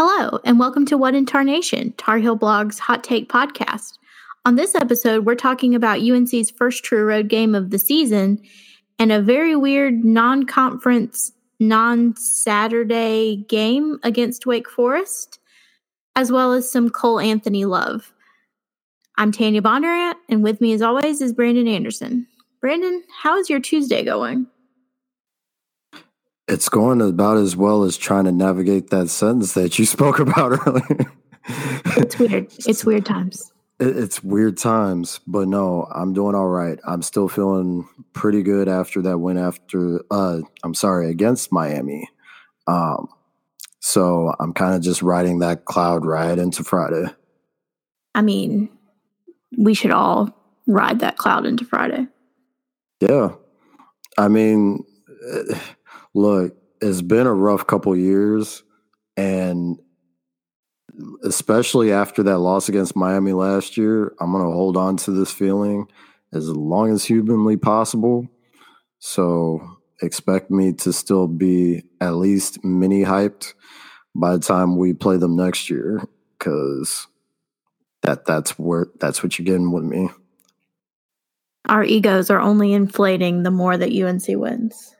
Hello, and welcome to What in Tarnation, Tar Heel Blog's Hot Take podcast. On this episode, we're talking about UNC's first true road game of the season and a very weird non-conference, non-Saturday game against Wake Forest, as well as some Cole Anthony love. I'm Tanya Bondurant, and with me as always is Brandon Anderson. Brandon, how is your Tuesday going? It's going about as well as trying to navigate that sentence that you spoke about earlier. It's weird. It's weird times. It's weird times, but no, I'm doing all right. I'm still feeling pretty good after that win against Miami. So I'm kind of just riding that cloud ride into Friday. I mean, we should all ride that cloud into Friday. Yeah. I mean... Look, it's been a rough couple years, and especially after that loss against Miami last year, I'm going to hold on to this feeling as long as humanly possible. So expect me to still be at least mini-hyped by the time we play them next year, because that's what you're getting with me. Our egos are only inflating the more that UNC wins.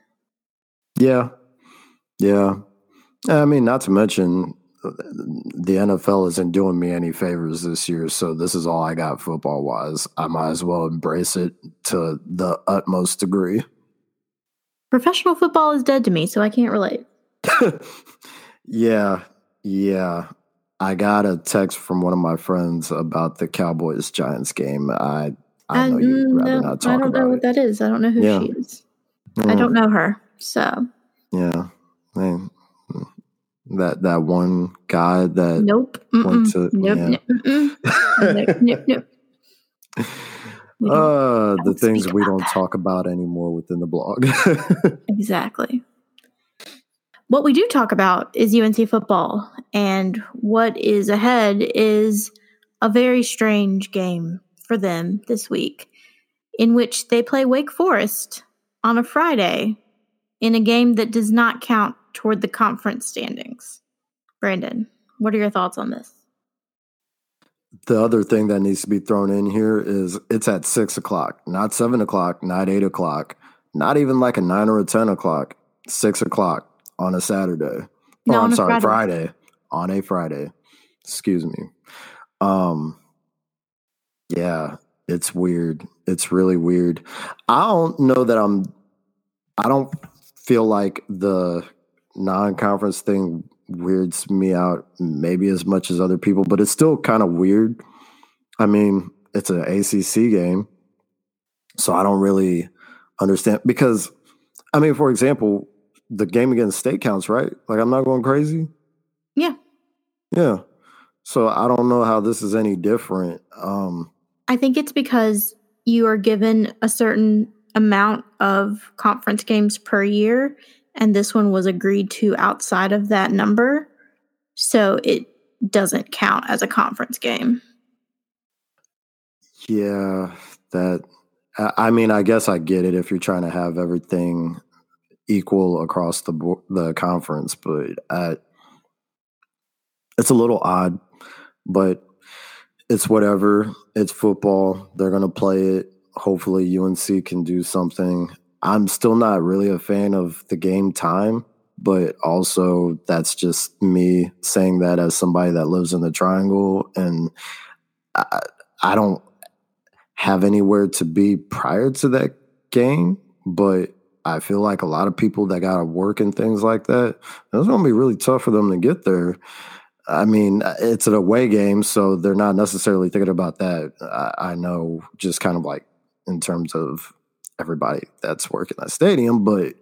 Yeah. I mean, not to mention the NFL isn't doing me any favors this year, so this is all I got football-wise. I might as well embrace it to the utmost degree. Professional football is dead to me, so I can't relate. Yeah. I got a text from one of my friends about the Cowboys-Giants game. I know you'd rather not talk about it. I don't know what that is. I don't know who she is. I don't know her. So, yeah, man, that one guy that went to the things we don't talk about anymore within the blog. Exactly. What we do talk about is UNC football, and what is ahead is a very strange game for them this week, in which they play Wake Forest on a Friday. In a game that does not count toward the conference standings. Brandon, what are your thoughts on this? The other thing that needs to be thrown in here is it's at 6 o'clock, not 7 o'clock, not 8 o'clock, not even like a 9 or a 10 o'clock, 6 o'clock on a Saturday. Friday. On a Friday. Excuse me. Yeah, it's weird. It's really weird. I don't feel like the non-conference thing weirds me out maybe as much as other people, but it's still kind of weird. I mean, it's an ACC game, so I don't really understand because, I mean, for example, the game against State counts, right? Like, I'm not going crazy? Yeah. So I don't know how this is any different. I think it's because you are given a certain amount of conference games per year, and this one was agreed to outside of that number, so it doesn't count as a conference game. Yeah, I guess I get it if you're trying to have everything equal across the conference, but it's a little odd, but it's whatever. It's football. They're going to play it. Hopefully UNC can do something. I'm still not really a fan of the game time, but also that's just me saying that as somebody that lives in the Triangle, and I don't have anywhere to be prior to that game, but I feel like a lot of people that got to work and things like that, it's going to be really tough for them to get there. I mean, it's an away game, so they're not necessarily thinking about that. I know just kind of like in terms of everybody that's working that stadium, but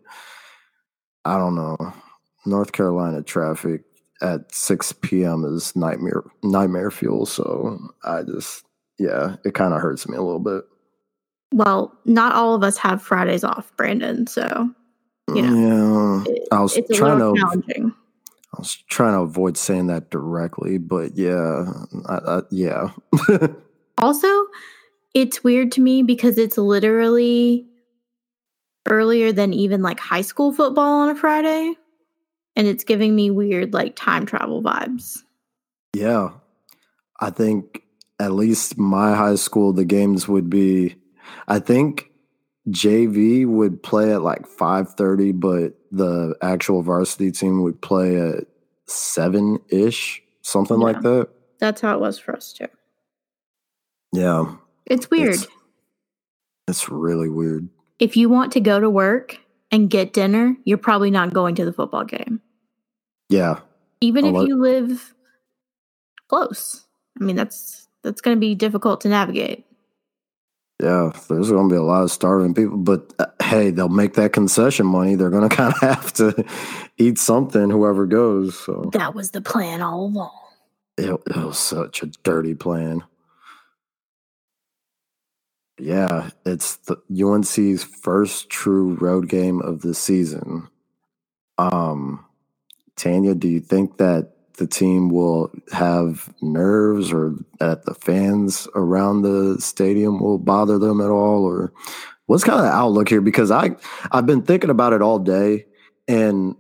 I don't know. North Carolina traffic at 6 p.m. is nightmare fuel, so it kind of hurts me a little bit. Well, not all of us have Fridays off, Brandon, so, you know. Yeah, it's a little challenging. I was trying to avoid saying that directly, but yeah. Also, it's weird to me because it's literally earlier than even like high school football on a Friday. and it's giving me weird, like, time travel vibes. Yeah. I think at least my high school, the games would be, I think JV would play at like 5:30, but the actual varsity team would play at 7-ish, something like that. That's how it was for us too. Yeah. It's weird. It's really weird. If you want to go to work and get dinner, you're probably not going to the football game. Yeah. Even if you live close. I mean, that's going to be difficult to navigate. Yeah, there's going to be a lot of starving people. But, hey, they'll make that concession money. They're going to kind of have to eat something, whoever goes. So. That was the plan all along. It was such a dirty plan. Yeah, it's the UNC's first true road game of the season. Tanya, do you think that the team will have nerves, or that the fans around the stadium will bother them at all? Or what's kind of the outlook here? Because I've been thinking about it all day, and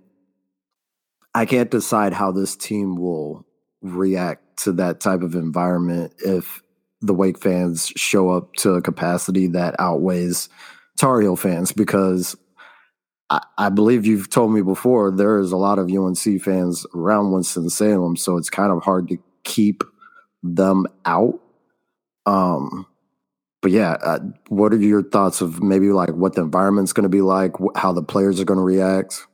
I can't decide how this team will react to that type of environment if the Wake fans show up to a capacity that outweighs Tar Heel fans, because I believe you've told me before, there is a lot of UNC fans around Winston-Salem, so it's kind of hard to keep them out. But yeah, what are your thoughts of maybe like what the environment's going to be like, how the players are going to react?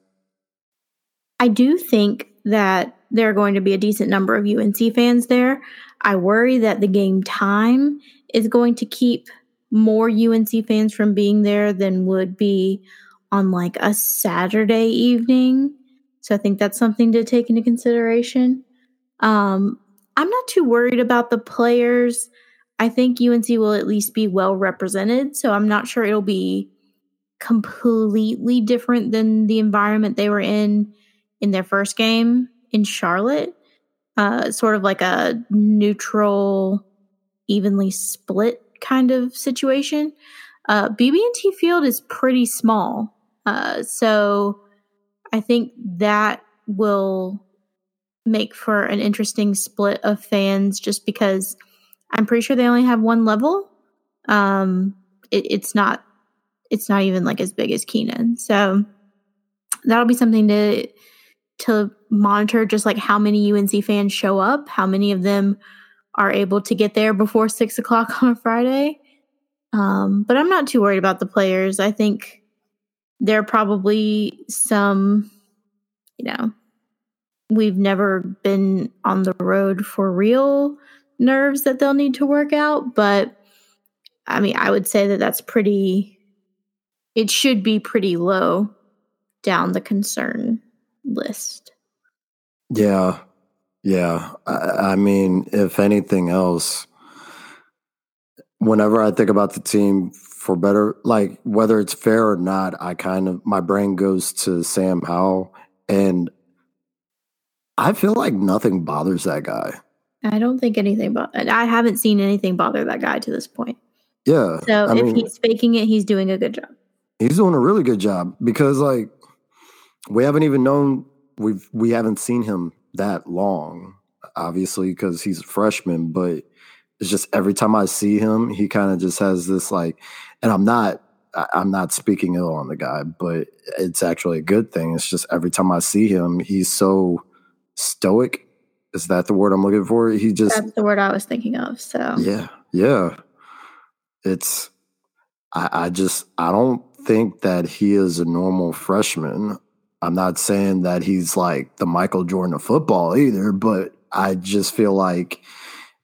I do think that there are going to be a decent number of UNC fans there. I worry that the game time is going to keep more UNC fans from being there than would be on like a Saturday evening. So I think that's something to take into consideration. I'm not too worried about the players. I think UNC will at least be well represented. So I'm not sure it'll be completely different than the environment they were in their first game in Charlotte. Sort of like a neutral, evenly split kind of situation. BB&T Field is pretty small. So I think that will make for an interesting split of fans, just because I'm pretty sure they only have one level. It's not even like as big as Kenan. So that'll be something to monitor, just like how many UNC fans show up, how many of them are able to get there before 6:00 on a Friday. But I'm not too worried about the players. I think there are probably some, we've never been on the road for real nerves that they'll need to work out. But I mean, I would say that it should be pretty low down the concern list. Yeah. I mean, if anything else, whenever I think about the team for better, like whether it's fair or not, my brain goes to Sam Howell, and I feel like nothing bothers that guy. I don't think I haven't seen anything bother that guy to this point. Yeah. So if he's faking it, he's doing a good job. He's doing a really good job, because like we haven't even known, we haven't seen him that long, obviously, because he's a freshman, but it's just every time I see him, he kind of just has this like, and I'm not speaking ill on the guy, but it's actually a good thing. It's just every time I see him, he's so stoic. Is that the word I'm looking for? That's the word I was thinking of. So yeah. I don't think that he is a normal freshman. I'm not saying that he's like the Michael Jordan of football either, but I just feel like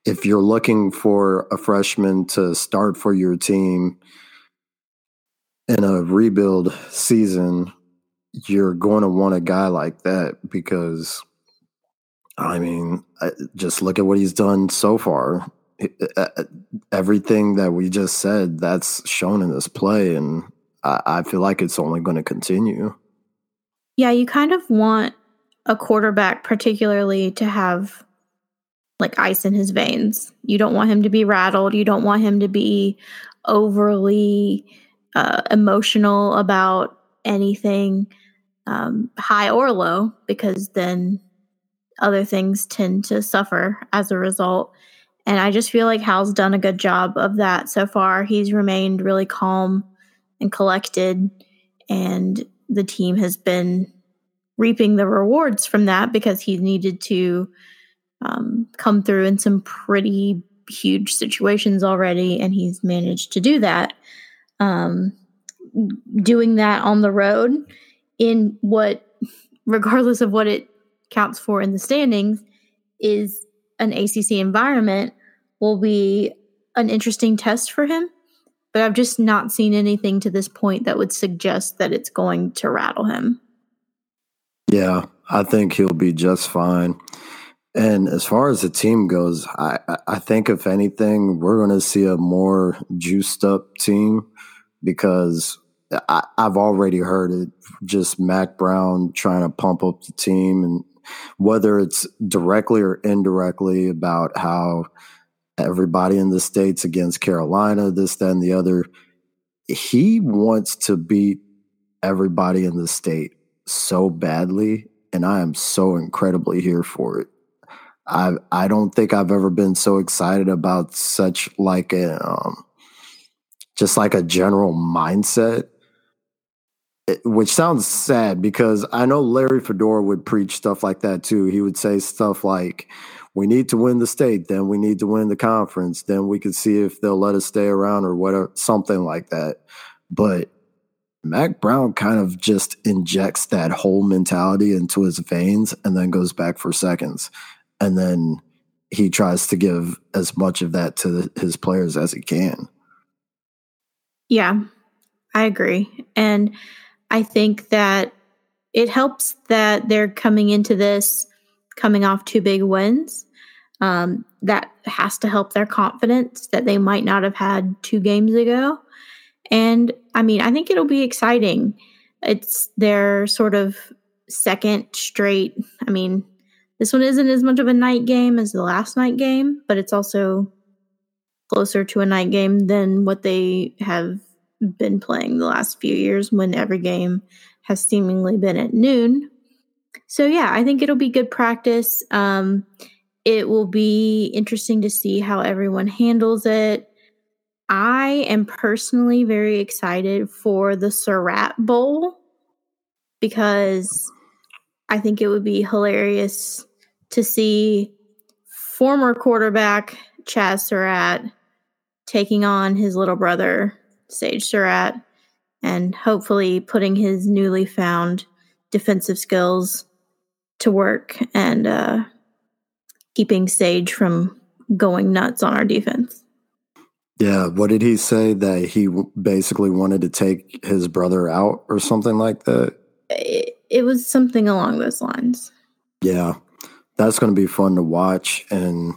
if you're looking for a freshman to start for your team in a rebuild season, you're going to want a guy like that, because, I mean, just look at what he's done so far. Everything that we just said, that's shown in this play, and I feel like it's only going to continue. Yeah, you kind of want a quarterback particularly to have like ice in his veins. You don't want him to be rattled. You don't want him to be overly emotional about anything. high or low, because then other things tend to suffer as a result. And I just feel like Howell's done a good job of that so far. He's remained really calm and collected, and the team has been reaping the rewards from that, because he needed to come through in some pretty huge situations already, and he's managed to do that. Doing that on the road, in what, regardless of what it counts for in the standings, is an ACC environment, will be an interesting test for him. But I've just not seen anything to this point that would suggest that it's going to rattle him. Yeah, I think he'll be just fine. And as far as the team goes, I think if anything, we're going to see a more juiced up team, because I've already heard it, just Mack Brown trying to pump up the team, and whether it's directly or indirectly about how everybody in the state's against Carolina, this, that, and the other. He wants to beat everybody in the state so badly, and I am so incredibly here for it. I don't think I've ever been so excited about such like a just like a general mindset, which sounds sad, because I know Larry Fedora would preach stuff like that too. He would say stuff like, we need to win the state, then we need to win the conference, then we can see if they'll let us stay around or whatever, something like that. But Mack Brown kind of just injects that whole mentality into his veins and then goes back for seconds. And then he tries to give as much of that to his players as he can. Yeah, I agree. And I think that it helps that they're coming into this coming off two big wins. That has to help their confidence that they might not have had two games ago. And I mean, I think it'll be exciting. It's their sort of second straight. I mean, this one isn't as much of a night game as the last night game, but it's also closer to a night game than what they have been playing the last few years, when every game has seemingly been at noon. So yeah, I think it'll be good practice. It will be interesting to see how everyone handles it. I am personally very excited for the Surratt Bowl, because I think it would be hilarious to see former quarterback Chad Surratt taking on his little brother, Sage Surratt, and hopefully putting his newly found defensive skills to work and keeping Sage from going nuts on our defense. Yeah, what did he say? That he basically wanted to take his brother out or something like that? It was something along those lines. Yeah, that's going to be fun to watch. And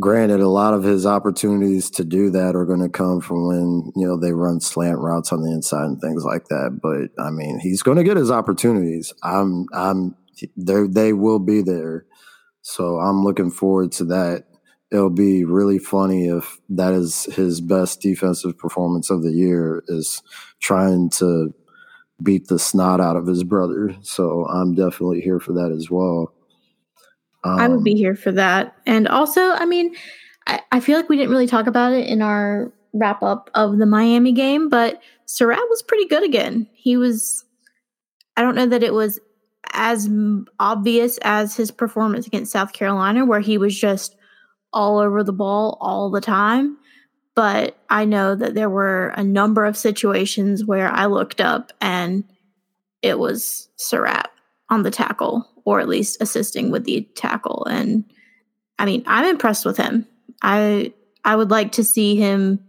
granted, a lot of his opportunities to do that are going to come from when, you know, they run slant routes on the inside and things like that. But I mean, he's going to get his opportunities. I'm there. They will be there. So I'm looking forward to that. It'll be really funny if that is his best defensive performance of the year, is trying to beat the snot out of his brother. So I'm definitely here for that as well. I would be here for that. And also, I mean, I feel like we didn't really talk about it in our wrap up of the Miami game, but Surratt was pretty good again. He was, I don't know that it was as obvious as his performance against South Carolina, where he was just all over the ball all the time. But I know that there were a number of situations where I looked up and it was Surratt on the tackle, or at least assisting with the tackle. And I mean, I'm impressed with him. I would like to see him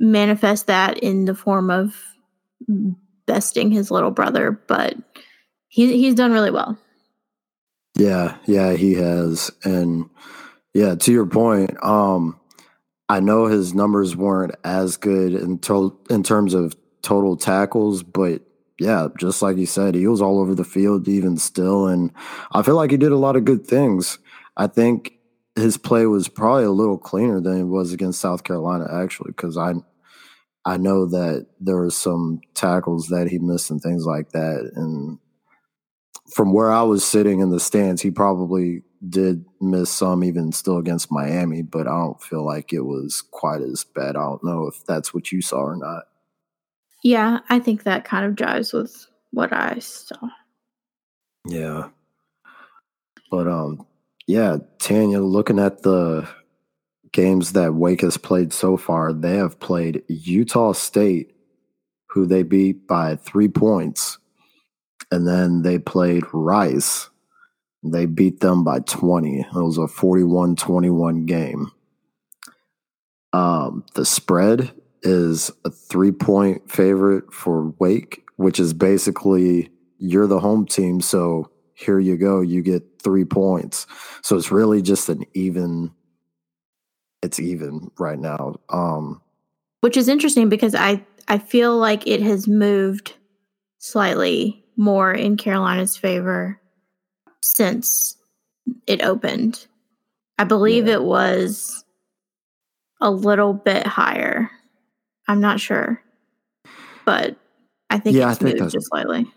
manifest that in the form of besting his little brother, but he's done really well. Yeah, he has. And yeah, to your point, I know his numbers weren't as good in terms of total tackles, but yeah, just like you said, he was all over the field even still, and I feel like he did a lot of good things. I think his play was probably a little cleaner than it was against South Carolina, actually, because I I know that there were some tackles that he missed and things like that. And from where I was sitting in the stands, he probably did miss some, even still against Miami, but I don't feel like it was quite as bad. I don't know if that's what you saw or not. Yeah, I think that kind of jives with what I saw. Yeah. But, yeah, Tanya, looking at the games that Wake has played so far, they have played Utah State, who they beat by 3 points, and then they played Rice. They beat them by 20. It was a 41-21 game. The spread is a 3-point favorite for Wake, which is basically you're the home team, so here you go, you get 3 points. So it's really just an even – it's even right now. Which is interesting because I feel like it has moved slightly more in Carolina's favor since it opened. I believe it was a little bit higher. I'm not sure, but I think it's moved just slightly.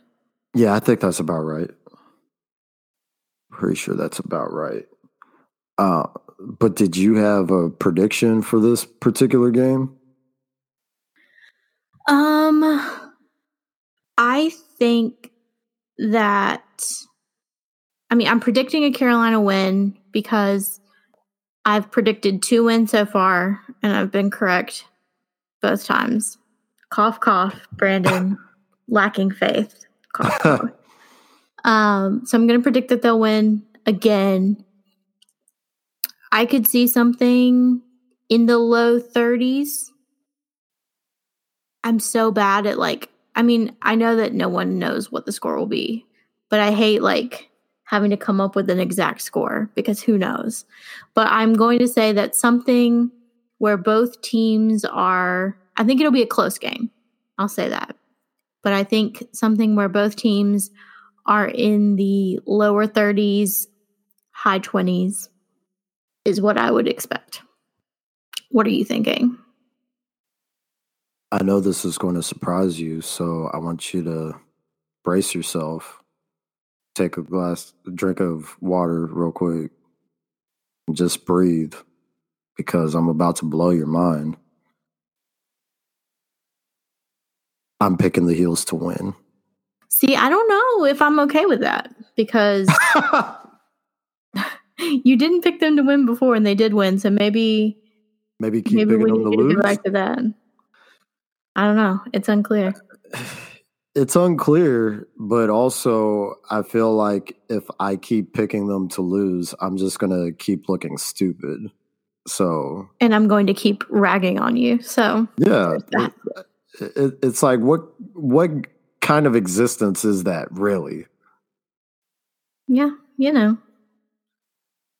Yeah, I think that's about right. Pretty sure that's about right. But did you have a prediction for this particular game? I think that, I mean, I'm predicting a Carolina win because I've predicted 2 wins so far, and I've been correct both times. Cough, cough, Brandon, lacking faith. Cough, cough. So I'm going to predict that they'll win again. I could see something in the low 30s. I'm so bad at I know that no one knows what the score will be, but I hate having to come up with an exact score because who knows. But I'm going to say that something where both teams are, I think it'll be a close game. I'll say that. But I think something where both teams are in the lower 30s, high 20s is what I would expect. What are you thinking? I know this is going to surprise you, so I want you to brace yourself. Take a drink of water real quick, and just breathe because I'm about to blow your mind. I'm picking the Heels to win. See, I don't know if I'm okay with that because you didn't pick them to win before and they did win. So maybe keep picking them to lose. Go back to that. I don't know. It's unclear. It's unclear, but also I feel like if I keep picking them to lose, I'm just going to keep looking stupid. So, and I'm going to keep ragging on you. So yeah, it's like what kind of existence is that really? Yeah,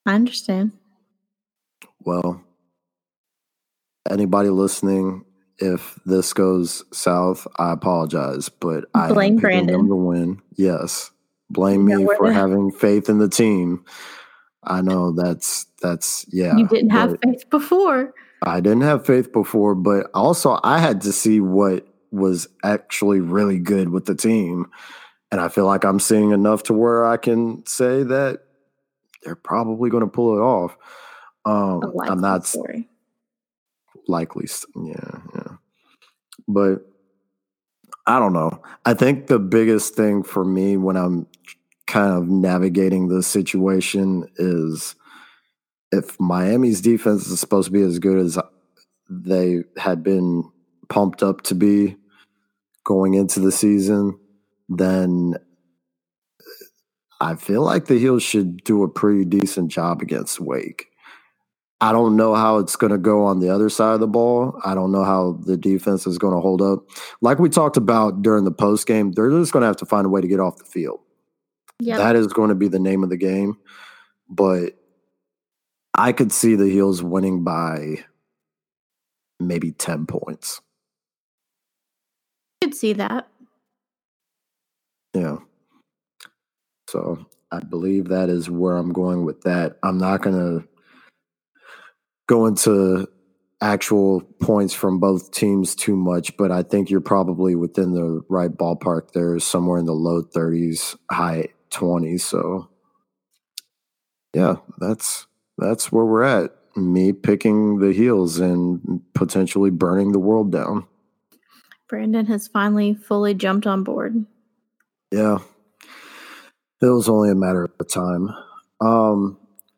I understand. Well, anybody listening, if this goes south, I apologize, but I blame Brandon to win. Yes, blame me for having faith in the team. I know that's yeah. You didn't have faith before. I didn't have faith before, but also I had to see what was actually really good with the team. And I feel like I'm seeing enough to where I can say that they're probably going to pull it off. I'm not story. Likely. Yeah. But I don't know. I think the biggest thing for me when I'm kind of navigating this situation is if Miami's defense is supposed to be as good as they had been pumped up to be going into the season, then I feel like the Heels should do a pretty decent job against Wake. I don't know how it's going to go on the other side of the ball. I don't know how the defense is going to hold up. Like we talked about during the post game, they're just going to have to find a way to get off the field. Yep. That is going to be the name of the game. But I could see the Heels winning by maybe 10 points. I could see that. Yeah. So I believe that is where I'm going with that. I'm not going to go into actual points from both teams too much, but I think you're probably within the right ballpark there, somewhere in the low 30s, high 20s. So, yeah, that's where we're at. Me picking the Heels and potentially burning the world down. Brandon has finally fully jumped on board. Yeah. It was only a matter of time.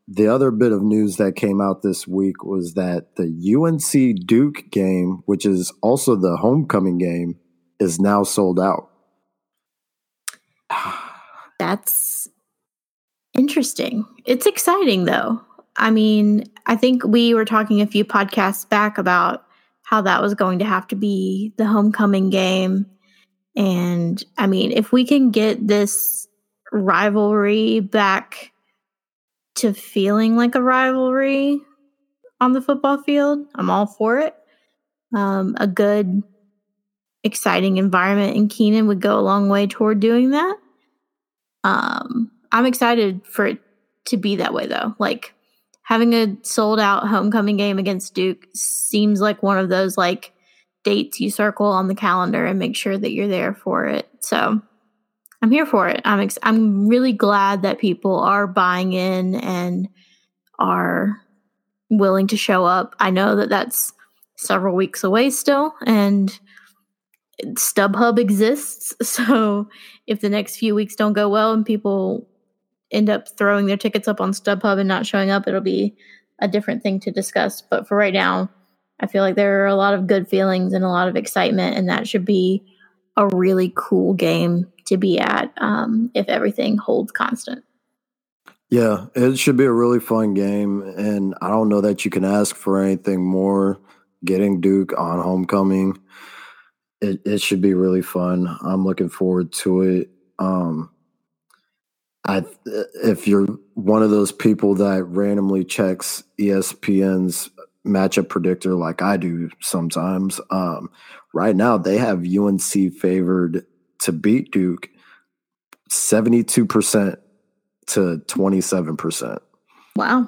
The other bit of news that came out this week was that the UNC Duke game, which is also the homecoming game, is now sold out. That's interesting. It's exciting, though. I mean, I think we were talking a few podcasts back about how that was going to have to be the homecoming game. And, I mean, if we can get this rivalry back to feeling like a rivalry on the football field, I'm all for it. A good, exciting environment in Kenan would go a long way toward doing that. I'm excited for it to be that way, though. Like, having a sold-out homecoming game against Duke seems like one of those, like, dates you circle on the calendar and make sure that you're there for it. So I'm here for it. I'm really glad that people are buying in and are willing to show up. I know that that's several weeks away still, and StubHub exists. So if the next few weeks don't go well and people end up throwing their tickets up on StubHub and not showing up, it'll be a different thing to discuss. But for right now, I feel like there are a lot of good feelings and a lot of excitement, and that should be a really cool game to be at if everything holds constant. Yeah, it should be a really fun game, and I don't know that you can ask for anything more. Getting Duke on homecoming, it should be really fun. I'm looking forward to it. If you're one of those people that randomly checks ESPN's matchup predictor like I do sometimes, right now they have UNC favored to beat Duke 72% to 27%. Wow.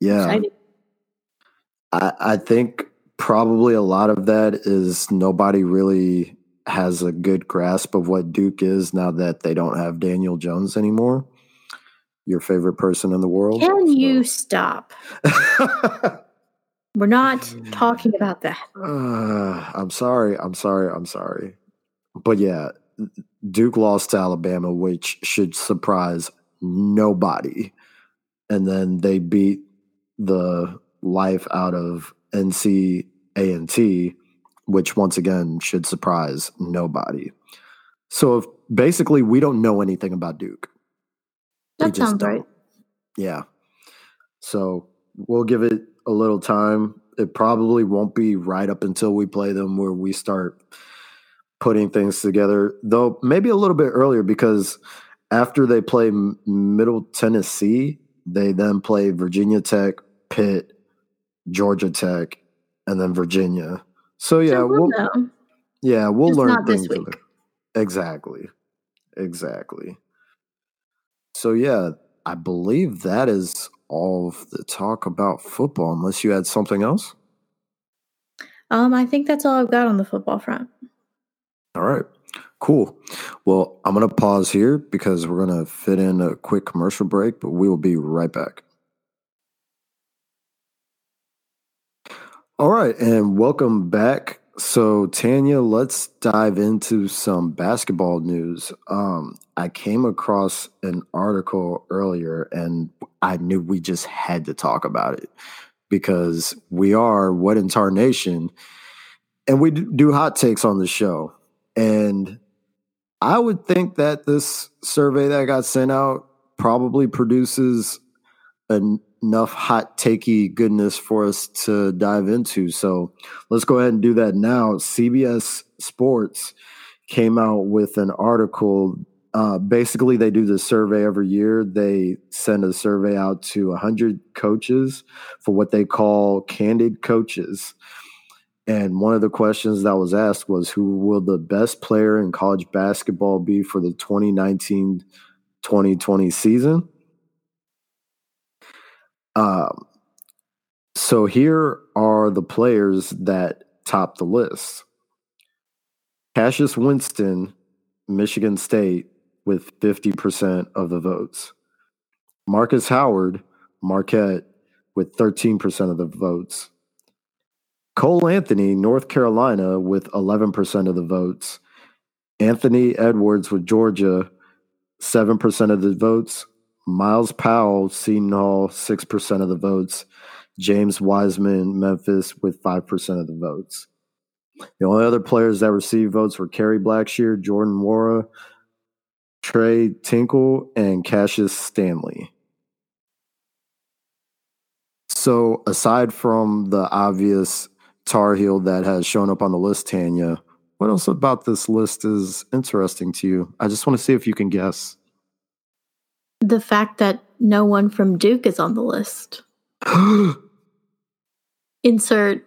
Yeah. Exciting. I think probably a lot of that is nobody really has a good grasp of what Duke is now that they don't have Daniel Jones anymore, your favorite person in the world. You stop? We're not talking about that. I'm sorry. But yeah, Duke lost to Alabama, which should surprise nobody. And then they beat the life out of NC A&T, which once again should surprise nobody. So if basically we don't know anything about Duke. That sounds right. Yeah. So we'll give it a little time. It probably won't be right up until we play them where we start putting things together, though maybe a little bit earlier, because after they play Middle Tennessee, they then play Virginia Tech, Pitt, Georgia Tech, and then Virginia. So yeah, we'll learn things. Exactly. So yeah, I believe that is all of the talk about football, unless you had something else? I think that's all I've got on the football front. All right, cool. Well, I'm going to pause here because we're going to fit in a quick commercial break, but we will be right back. All right, and welcome back. So, Tanya, let's dive into some basketball news. I came across an article earlier, and I knew we just had to talk about it because we are What in Tarnation, and we do hot takes on the show. And I would think that this survey that got sent out probably produces enough hot takey goodness for us to dive into. So let's go ahead and do that now. CBS Sports came out with an article. Basically, they do this survey every year. They send a survey out to 100 coaches for what they call candid coaches. And one of the questions that was asked was, who will the best player in college basketball be for the 2019-2020 season? So here are the players that top the list. Cassius Winston, Michigan State, with 50% of the votes. Marcus Howard, Marquette, with 13% of the votes. Cole Anthony, North Carolina, with 11% of the votes. Anthony Edwards with Georgia, 7% of the votes. Miles Powell, Seton Hall, 6% of the votes. James Wiseman, Memphis, with 5% of the votes. The only other players that received votes were Cary Blackshear, Jordan Wara, Trey Tinkle, and Cassius Stanley. So aside from the obvious Tar Heel that has shown up on the list, Tanya, what else about this list is interesting to you? I just want to see if you can guess. The fact that no one from Duke is on the list. Insert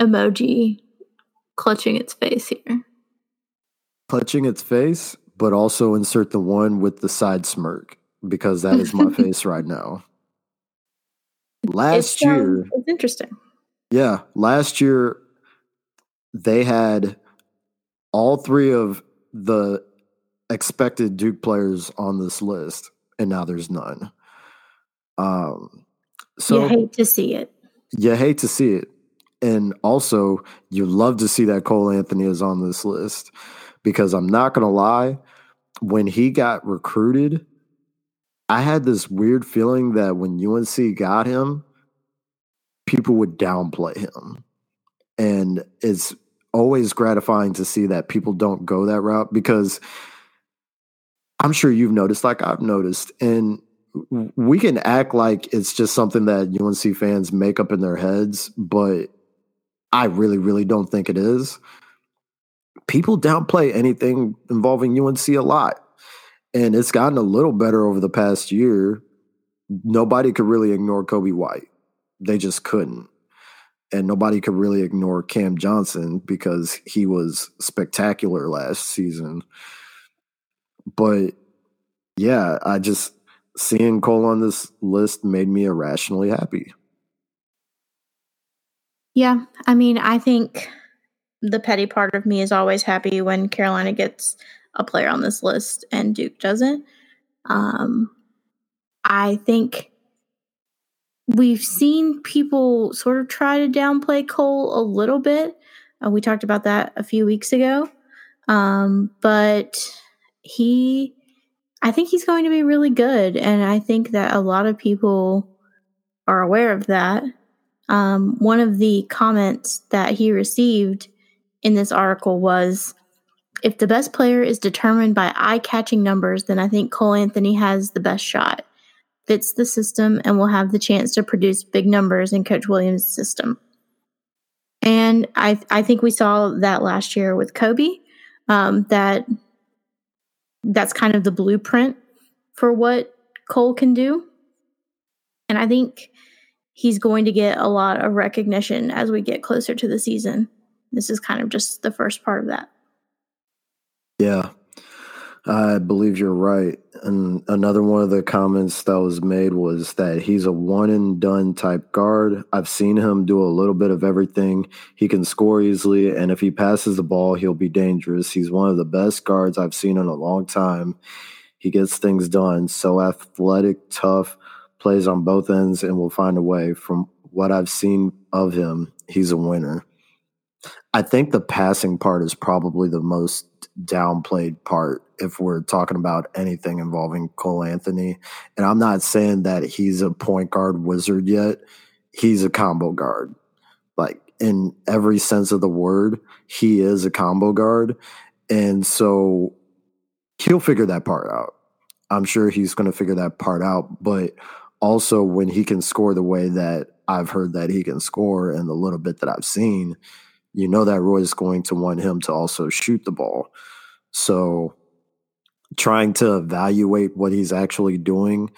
emoji clutching its face here. Clutching its face, but also insert the one with the side smirk, because that is my face right now. Last year... It's interesting. Yeah, last year they had all three of the expected Duke players on this list, and now there's none. So you hate to see it. You hate to see it. And also, you love to see that Cole Anthony is on this list, because I'm not going to lie, when he got recruited, I had this weird feeling that when UNC got him, people would downplay him. And it's always gratifying to see that people don't go that route, because I'm sure you've noticed, like I've noticed, and we can act like it's just something that UNC fans make up in their heads, but I really, really don't think it is. People downplay anything involving UNC a lot, and it's gotten a little better over the past year. Nobody could really ignore Coby White. They just couldn't. And nobody could really ignore Cam Johnson, because he was spectacular last season. But yeah, I just seeing Cole on this list made me irrationally happy. Yeah, I mean, I think the petty part of me is always happy when Carolina gets a player on this list and Duke doesn't. I think we've seen people sort of try to downplay Cole a little bit. We talked about that a few weeks ago. But I think he's going to be really good. And I think that a lot of people are aware of that. One of the comments that he received in this article was, if the best player is determined by eye-catching numbers, then I think Cole Anthony has the best shot. Fits the system and will have the chance to produce big numbers in Coach Williams' system. And I think we saw that last year with Coby. That's kind of the blueprint for what Cole can do. And I think he's going to get a lot of recognition as we get closer to the season. This is kind of just the first part of that. Yeah. I believe you're right. And another one of the comments that was made was that he's a one-and-done type guard. I've seen him do a little bit of everything. He can score easily, and if he passes the ball, he'll be dangerous. He's one of the best guards I've seen in a long time. He gets things done. So athletic, tough, plays on both ends, and will find a way. From what I've seen of him, he's a winner. I think the passing part is probably the most downplayed part if we're talking about anything involving Cole Anthony. And I'm not saying that he's a point guard wizard yet. He's a combo guard. Like, in every sense of the word, he is a combo guard. And so he'll figure that part out. I'm sure he's going to figure that part out. But also, when he can score the way that I've heard that he can score and the little bit that I've seen, you know that Roy is going to want him to also shoot the ball. So trying to evaluate what he's actually doing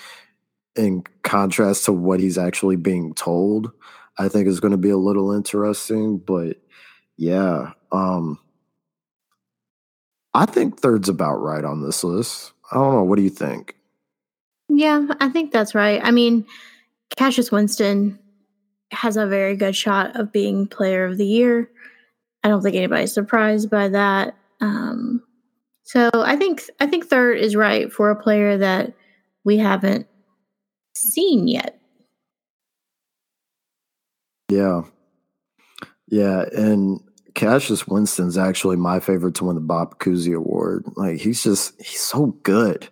in contrast to what he's actually being told, I think is going to be a little interesting. But yeah, I think third's about right on this list. I don't know. What do you think? Yeah, I think that's right. I mean, Cassius Winston has a very good shot of being player of the year. I don't think anybody's surprised by that. So I think third is right for a player that we haven't seen yet. Yeah. Yeah, and Cassius Winston's actually my favorite to win the Bob Cousy Award. Like, he's so good.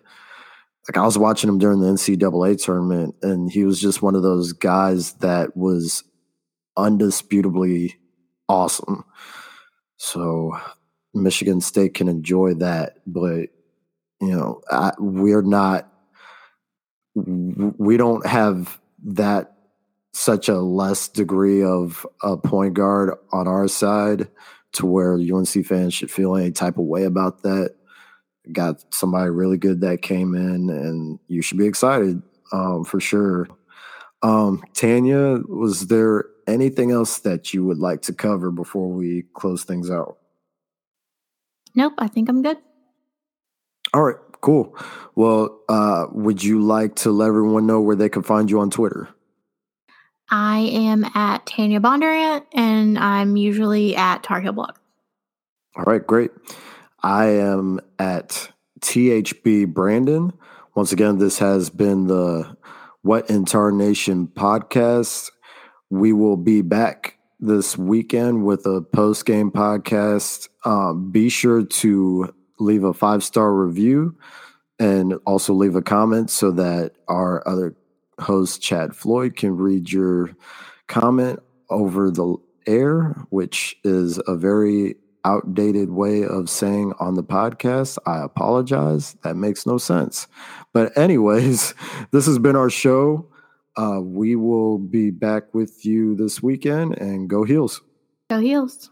Like, I was watching him during the NCAA tournament, and he was just one of those guys that was undisputably awesome. So Michigan State can enjoy that, but, you know, we don't have that such a less degree of a point guard on our side to where UNC fans should feel any type of way about that. Got somebody really good that came in, and you should be excited for sure. Tanya, was there anything else that you would like to cover before we close things out? Nope, I think I'm good. All right, cool. Well, would you like to let everyone know where they can find you on Twitter? I am at Tanya Bondurant, and I'm usually at Tar Heel Blog. All right, great. I am at THB Brandon. Once again, this has been the What in Tarnation podcast. We will be back this weekend with a post-game podcast. Be sure to leave a 5-star review and also leave a comment so that our other host Chad Floyd can read your comment over the air, which is a very outdated way of saying on the podcast. I apologize. That makes no sense. But anyways, this has been our show. We will be back with you this weekend, and go Heels. Go Heels.